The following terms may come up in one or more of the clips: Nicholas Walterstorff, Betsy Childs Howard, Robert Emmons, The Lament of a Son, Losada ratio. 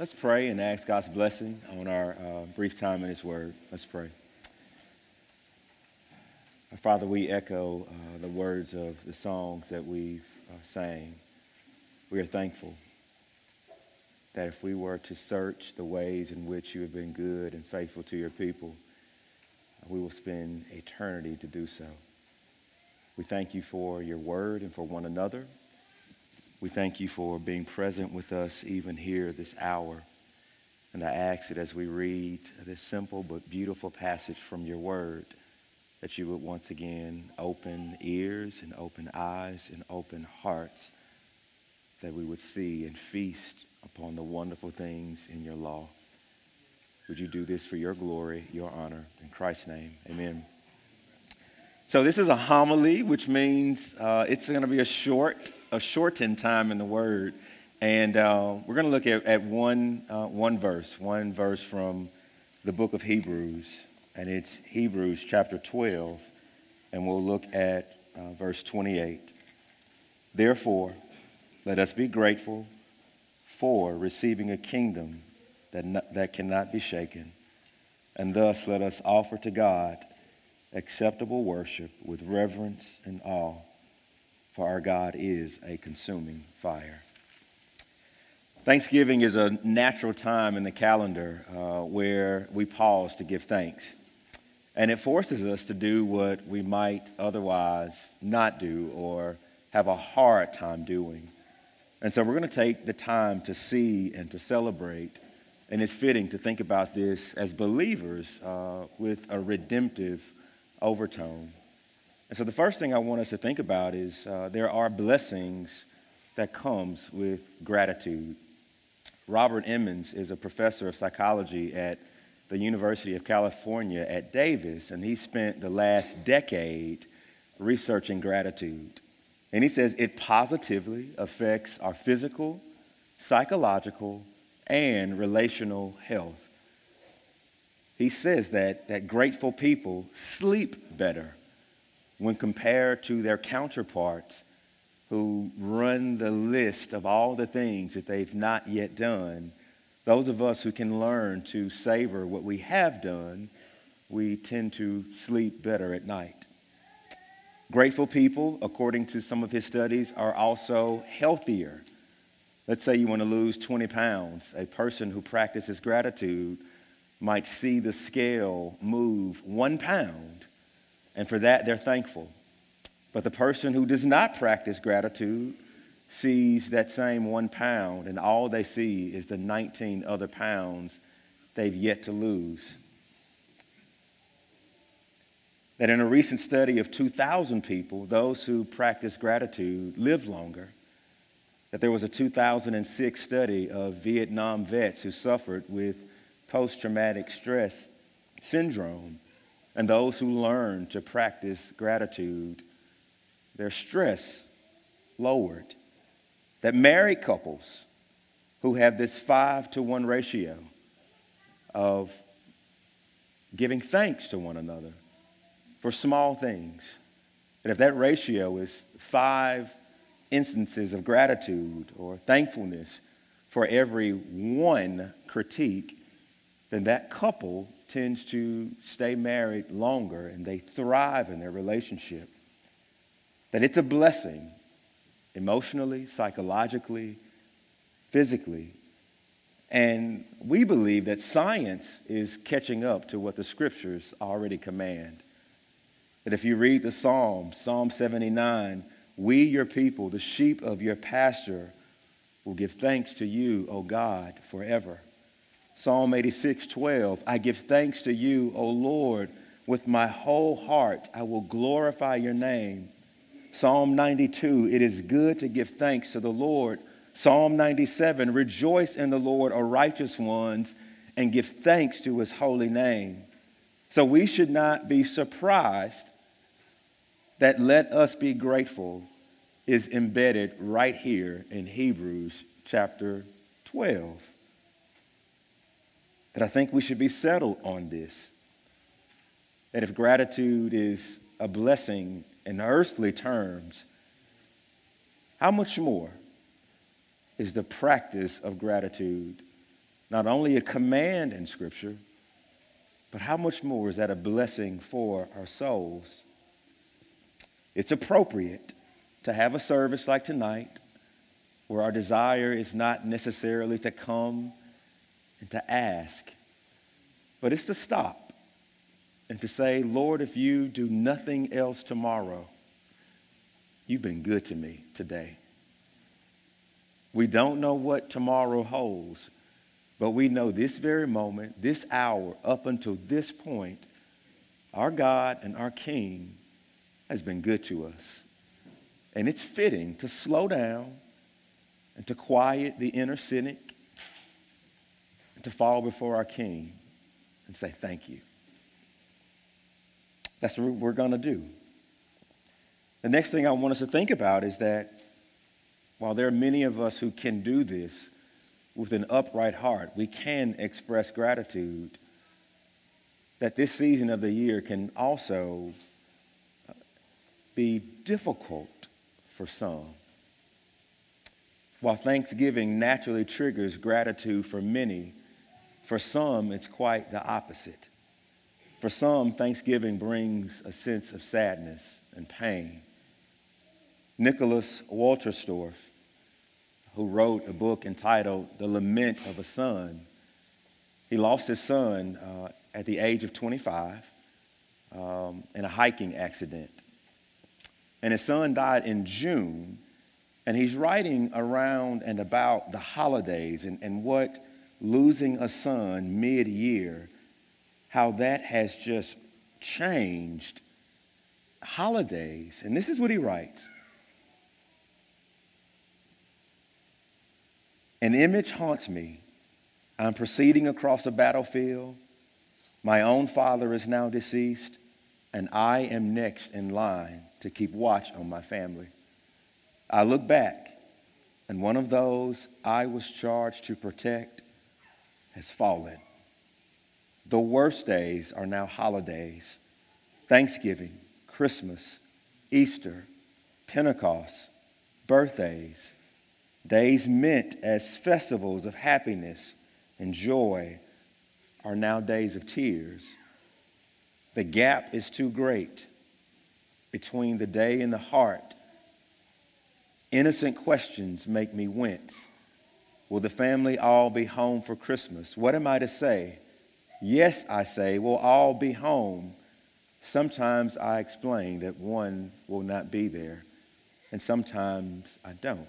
Let's pray and ask God's blessing on our brief time in His Word. Let's pray. Our Father, we echo the words of the songs that we've sang. We are thankful that if we were to search the ways in which you have been good and faithful to your people, we will spend eternity to do so. We thank you for your word and for one another. We thank you for being present with us even here this hour. And I ask that as we read this simple but beautiful passage from your word, that you would once again open ears and open eyes and open hearts, that we would see and feast upon the wonderful things in your law. Would you do this for your glory, your honor, in Christ's name, amen. So this is a homily, which means it's going to be a shortened time in the Word, and we're going to look at one verse from the book of Hebrews, and it's Hebrews chapter 12, and we'll look at verse 28. Therefore, let us be grateful for receiving a kingdom that cannot be shaken, and thus let us offer to God acceptable worship with reverence and awe, for our God is a consuming fire. Thanksgiving is a natural time in the calendar where we pause to give thanks. And it forces us to do what we might otherwise not do or have a hard time doing. And so we're going to take the time to see and to celebrate. And it's fitting to think about this as believers with a redemptive overtone. And so the first thing I want us to think about is there are blessings that comes with gratitude. Robert Emmons is a professor of psychology at the University of California at Davis, and he spent the last decade researching gratitude. And he says it positively affects our physical, psychological, and relational health. He says that grateful people sleep better when compared to their counterparts who run the list of all the things that they've not yet done. Those of us who can learn to savor what we have done, we tend to sleep better at night. Grateful people, according to some of his studies, are also healthier. Let's say you want to lose 20 pounds. A person who practices gratitude might see the scale move 1 pound, and for that, they're thankful. But the person who does not practice gratitude sees that same 1 pound, and all they see is the 19 other pounds they've yet to lose. That in a recent study of 2,000 people, those who practice gratitude live longer. That there was a 2006 study of Vietnam vets who suffered with post-traumatic stress syndrome. And those who learn to practice gratitude, their stress lowered. That married couples who have this 5-to-1 ratio of giving thanks to one another for small things, and if that ratio is 5 instances of gratitude or thankfulness for every 1 critique, then that couple tends to stay married longer and they thrive in their relationship. That it's a blessing emotionally, psychologically, physically. And we believe that science is catching up to what the scriptures already command. That if you read the Psalms, Psalm 79, we, your people, the sheep of your pasture, will give thanks to you, O God, forever. Psalm 86:12, I give thanks to you, O Lord, with my whole heart. I will glorify your name. Psalm 92, it is good to give thanks to the Lord. Psalm 97, rejoice in the Lord, O righteous ones, and give thanks to his holy name. So we should not be surprised that let us be grateful is embedded right here in Hebrews chapter 12. That I think we should be settled on this, that if gratitude is a blessing in earthly terms, how much more is the practice of gratitude not only a command in Scripture, but how much more is that a blessing for our souls? It's appropriate to have a service like tonight where our desire is not necessarily to come and to ask, but it's to stop and to say, Lord, if you do nothing else tomorrow, you've been good to me today. We don't know what tomorrow holds, but we know this very moment, this hour, up until this point, our God and our King has been good to us. And it's fitting to slow down and to quiet the inner cynic and to fall before our King and say, thank you. That's what we're going to do. The next thing I want us to think about is that while there are many of us who can do this with an upright heart, we can express gratitude that this season of the year can also be difficult for some. While Thanksgiving naturally triggers gratitude for many, for some it's quite the opposite. For some, Thanksgiving brings a sense of sadness and pain. Nicholas Walterstorff, who wrote a book entitled The Lament of a Son, he lost his son at the age of 25 in a hiking accident. And his son died in June, and he's writing around and about the holidays and what losing a son mid-year, how that has just changed holidays. And this is what he writes. An image haunts me. I'm proceeding across a battlefield. My own father is now deceased, and I am next in line to keep watch on my family. I look back, and one of those I was charged to protect has fallen. The worst days are now holidays. Thanksgiving, Christmas, Easter, Pentecost, birthdays, days meant as festivals of happiness and joy are now days of tears. The gap is too great between the day and the heart. Innocent questions make me wince. Will the family all be home for Christmas? What am I to say? Yes, I say, we'll all be home. Sometimes I explain that one will not be there, and sometimes I don't.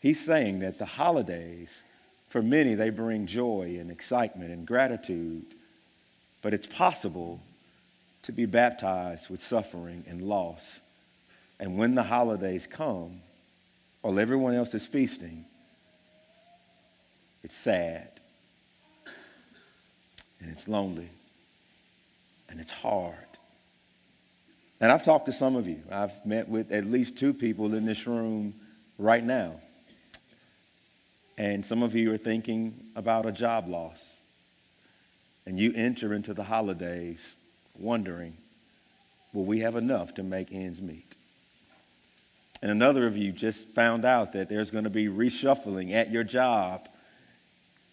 He's saying that the holidays, for many, they bring joy and excitement and gratitude, but it's possible to be baptized with suffering and loss. And when the holidays come, while everyone else is feasting, it's sad, and it's lonely, and it's hard. And I've talked to some of you. I've met with at least two people in this room right now. And some of you are thinking about a job loss, and you enter into the holidays wondering, will we have enough to make ends meet? And another of you just found out that there's going to be reshuffling at your job,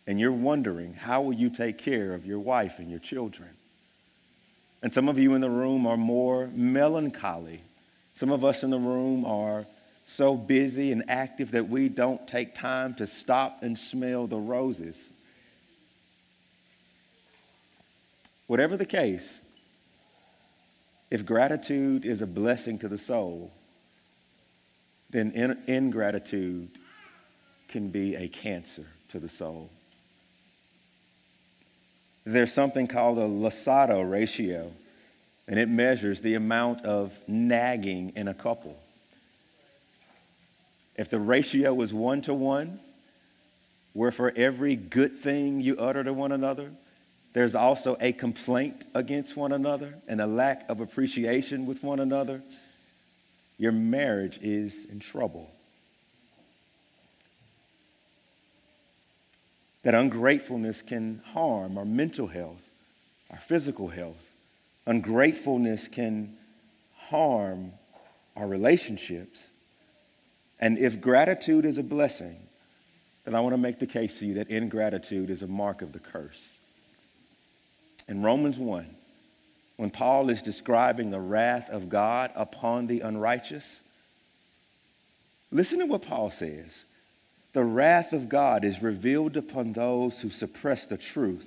and you're wondering, how will you take care of your wife and your children? And some of you in the room are more melancholy. Some of us in the room are so busy and active that we don't take time to stop and smell the roses. Whatever the case, if gratitude is a blessing to the soul, then ingratitude can be a cancer to the soul. There's something called a Losada ratio, and it measures the amount of nagging in a couple. If the ratio is 1-to-1, where for every good thing you utter to one another, there's also a complaint against one another and a lack of appreciation with one another, your marriage is in trouble. That ungratefulness can harm our mental health, our physical health. Ungratefulness can harm our relationships. And if gratitude is a blessing, then I want to make the case to you that ingratitude is a mark of the curse. In Romans 1, when Paul is describing the wrath of God upon the unrighteous, listen to what Paul says. The wrath of God is revealed upon those who suppress the truth.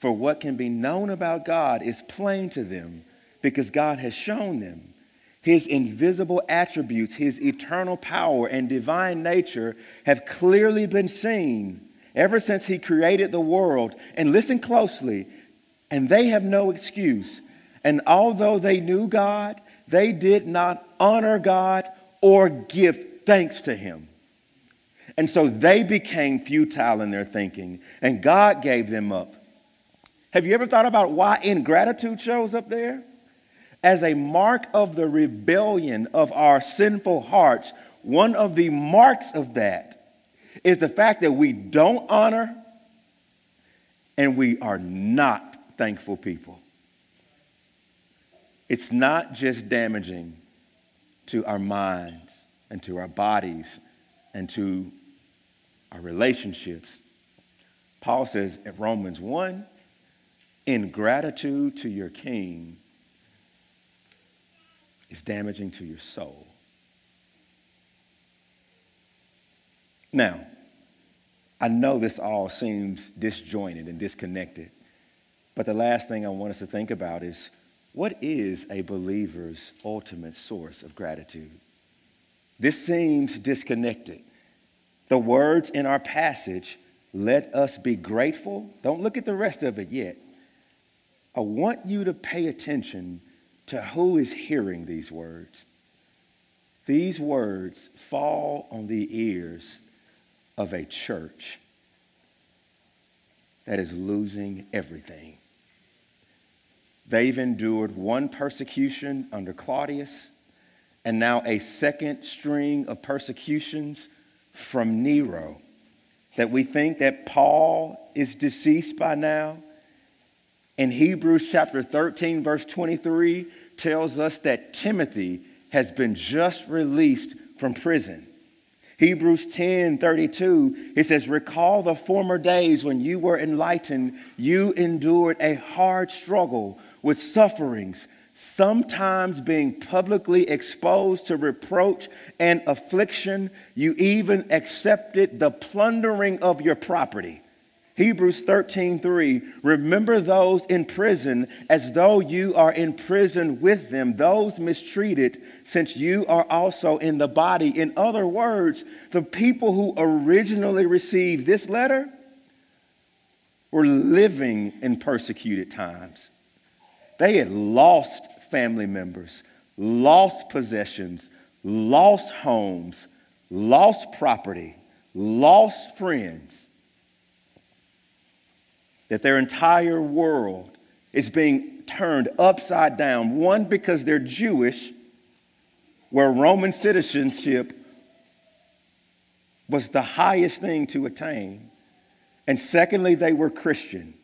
For what can be known about God is plain to them because God has shown them. His invisible attributes, his eternal power and divine nature have clearly been seen ever since he created the world. And listen closely, and they have no excuse. And although they knew God, they did not honor God or give thanks to him. And so they became futile in their thinking, and God gave them up. Have you ever thought about why ingratitude shows up there? As a mark of the rebellion of our sinful hearts, one of the marks of that is the fact that we don't honor and we are not thankful people. It's not just damaging to our minds and to our bodies and to our relationships. Paul says in Romans 1, ingratitude to your king is damaging to your soul. Now, I know this all seems disjointed and disconnected, but the last thing I want us to think about is, what is a believer's ultimate source of gratitude? This seems disconnected. The words in our passage, let us be grateful. Don't look at the rest of it yet. I want you to pay attention to who is hearing these words. These words fall on the ears of a church that is losing everything. They've endured one persecution under Claudius, and now a second string of persecutions from Nero, that we think that Paul is deceased by now. In Hebrews chapter 13, verse 23, tells us that Timothy has been just released from prison. Hebrews 10:32, it says, recall the former days when you were enlightened, you endured a hard struggle with sufferings, sometimes being publicly exposed to reproach and affliction. You even accepted the plundering of your property. Hebrews 13:3, remember those in prison as though you are in prison with them, those mistreated, since you are also in the body. In other words, the people who originally received this letter were living in persecuted times. They had lost family members, lost possessions, lost homes, lost property, lost friends. That their entire world is being turned upside down. One, because they're Jewish, where Roman citizenship was the highest thing to attain. And secondly, they were Christian,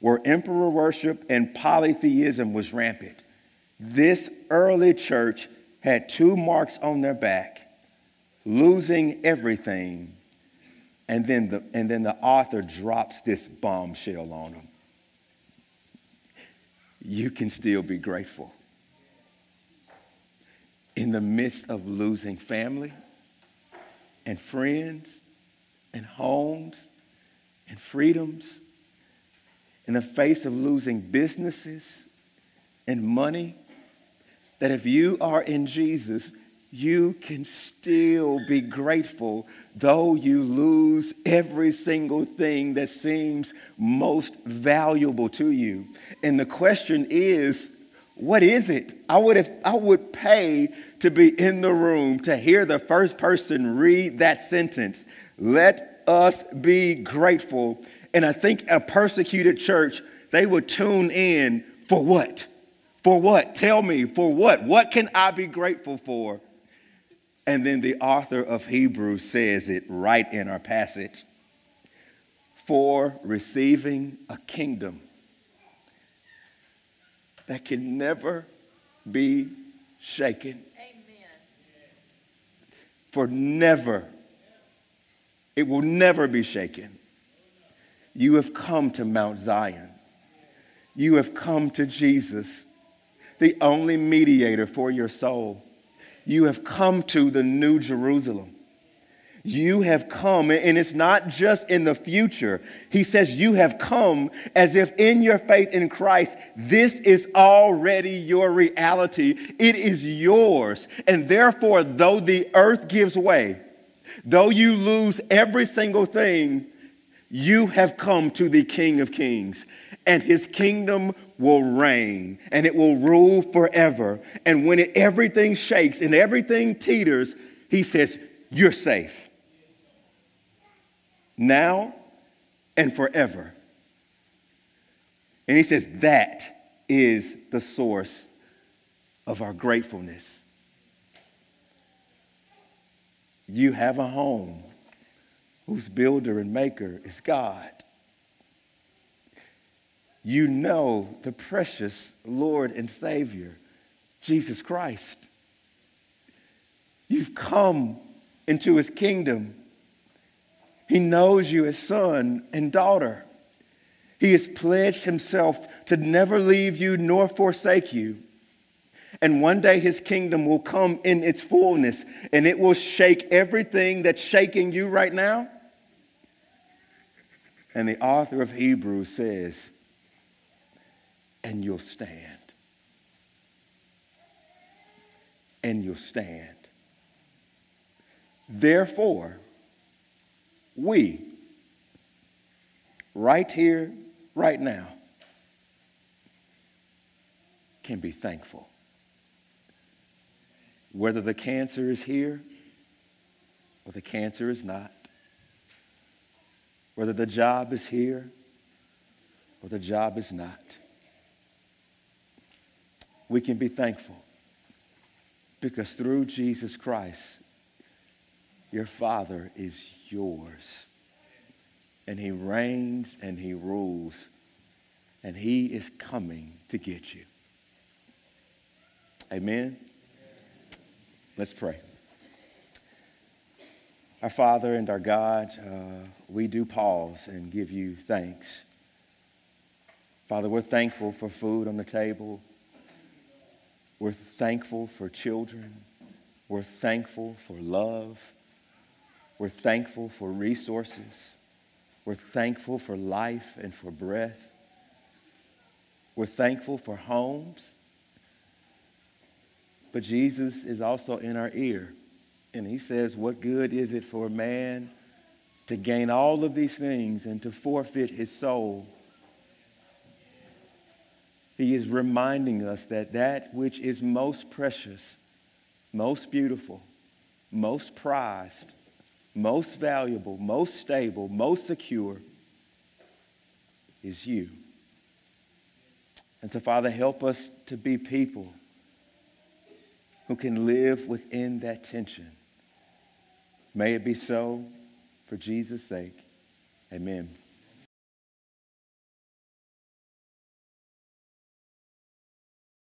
where emperor worship and polytheism was rampant. This early church had two marks on their back, losing everything, and then the author drops this bombshell on them. You can still be grateful. In the midst of losing family and friends and homes and freedoms, in the face of losing businesses and money, that if you are in Jesus, you can still be grateful, though you lose every single thing that seems most valuable to you. And the question is, what is it? I would pay to be in the room to hear the first person read that sentence. Let us be grateful. And I think a persecuted church, they would tune in for what? For what? Tell me, for what? What can I be grateful for? And then the author of Hebrews says it right in our passage. For receiving a kingdom that can never be shaken. Amen. For never It will never be shaken. You have come to Mount Zion. You have come to Jesus, the only mediator for your soul. You have come to the New Jerusalem. You have come, and it's not just in the future. He says you have come as if in your faith in Christ, this is already your reality. It is yours. And therefore, though the earth gives way, though you lose every single thing, you have come to the King of Kings, and his kingdom will reign, and it will rule forever. And when everything shakes and everything teeters, he says, you're safe. Now and forever. And he says that is the source of our gratefulness. You have a home whose builder and maker is God. You know the precious Lord and Savior, Jesus Christ. You've come into his kingdom. He knows you as son and daughter. He has pledged himself to never leave you nor forsake you. And one day his kingdom will come in its fullness, and it will shake everything that's shaking you right now. And the author of Hebrews says, and you'll stand. And you'll stand. Therefore, we, right here, right now, can be thankful. Whether the cancer is here or the cancer is not, whether the job is here or the job is not, we can be thankful because through Jesus Christ, your Father is yours, and he reigns and he rules, and he is coming to get you. Amen? Let's pray. Our Father and our God, we do pause and give you thanks. Father, we're thankful for food on the table. We're thankful for children. We're thankful for love. We're thankful for resources. We're thankful for life and for breath. We're thankful for homes. But Jesus is also in our ear, and he says, what good is it for a man to gain all of these things and to forfeit his soul? He is reminding us that that which is most precious, most beautiful, most prized, most valuable, most stable, most secure is you. And so, Father, help us to be people who can live within that tension. May it be so for Jesus' sake. Amen.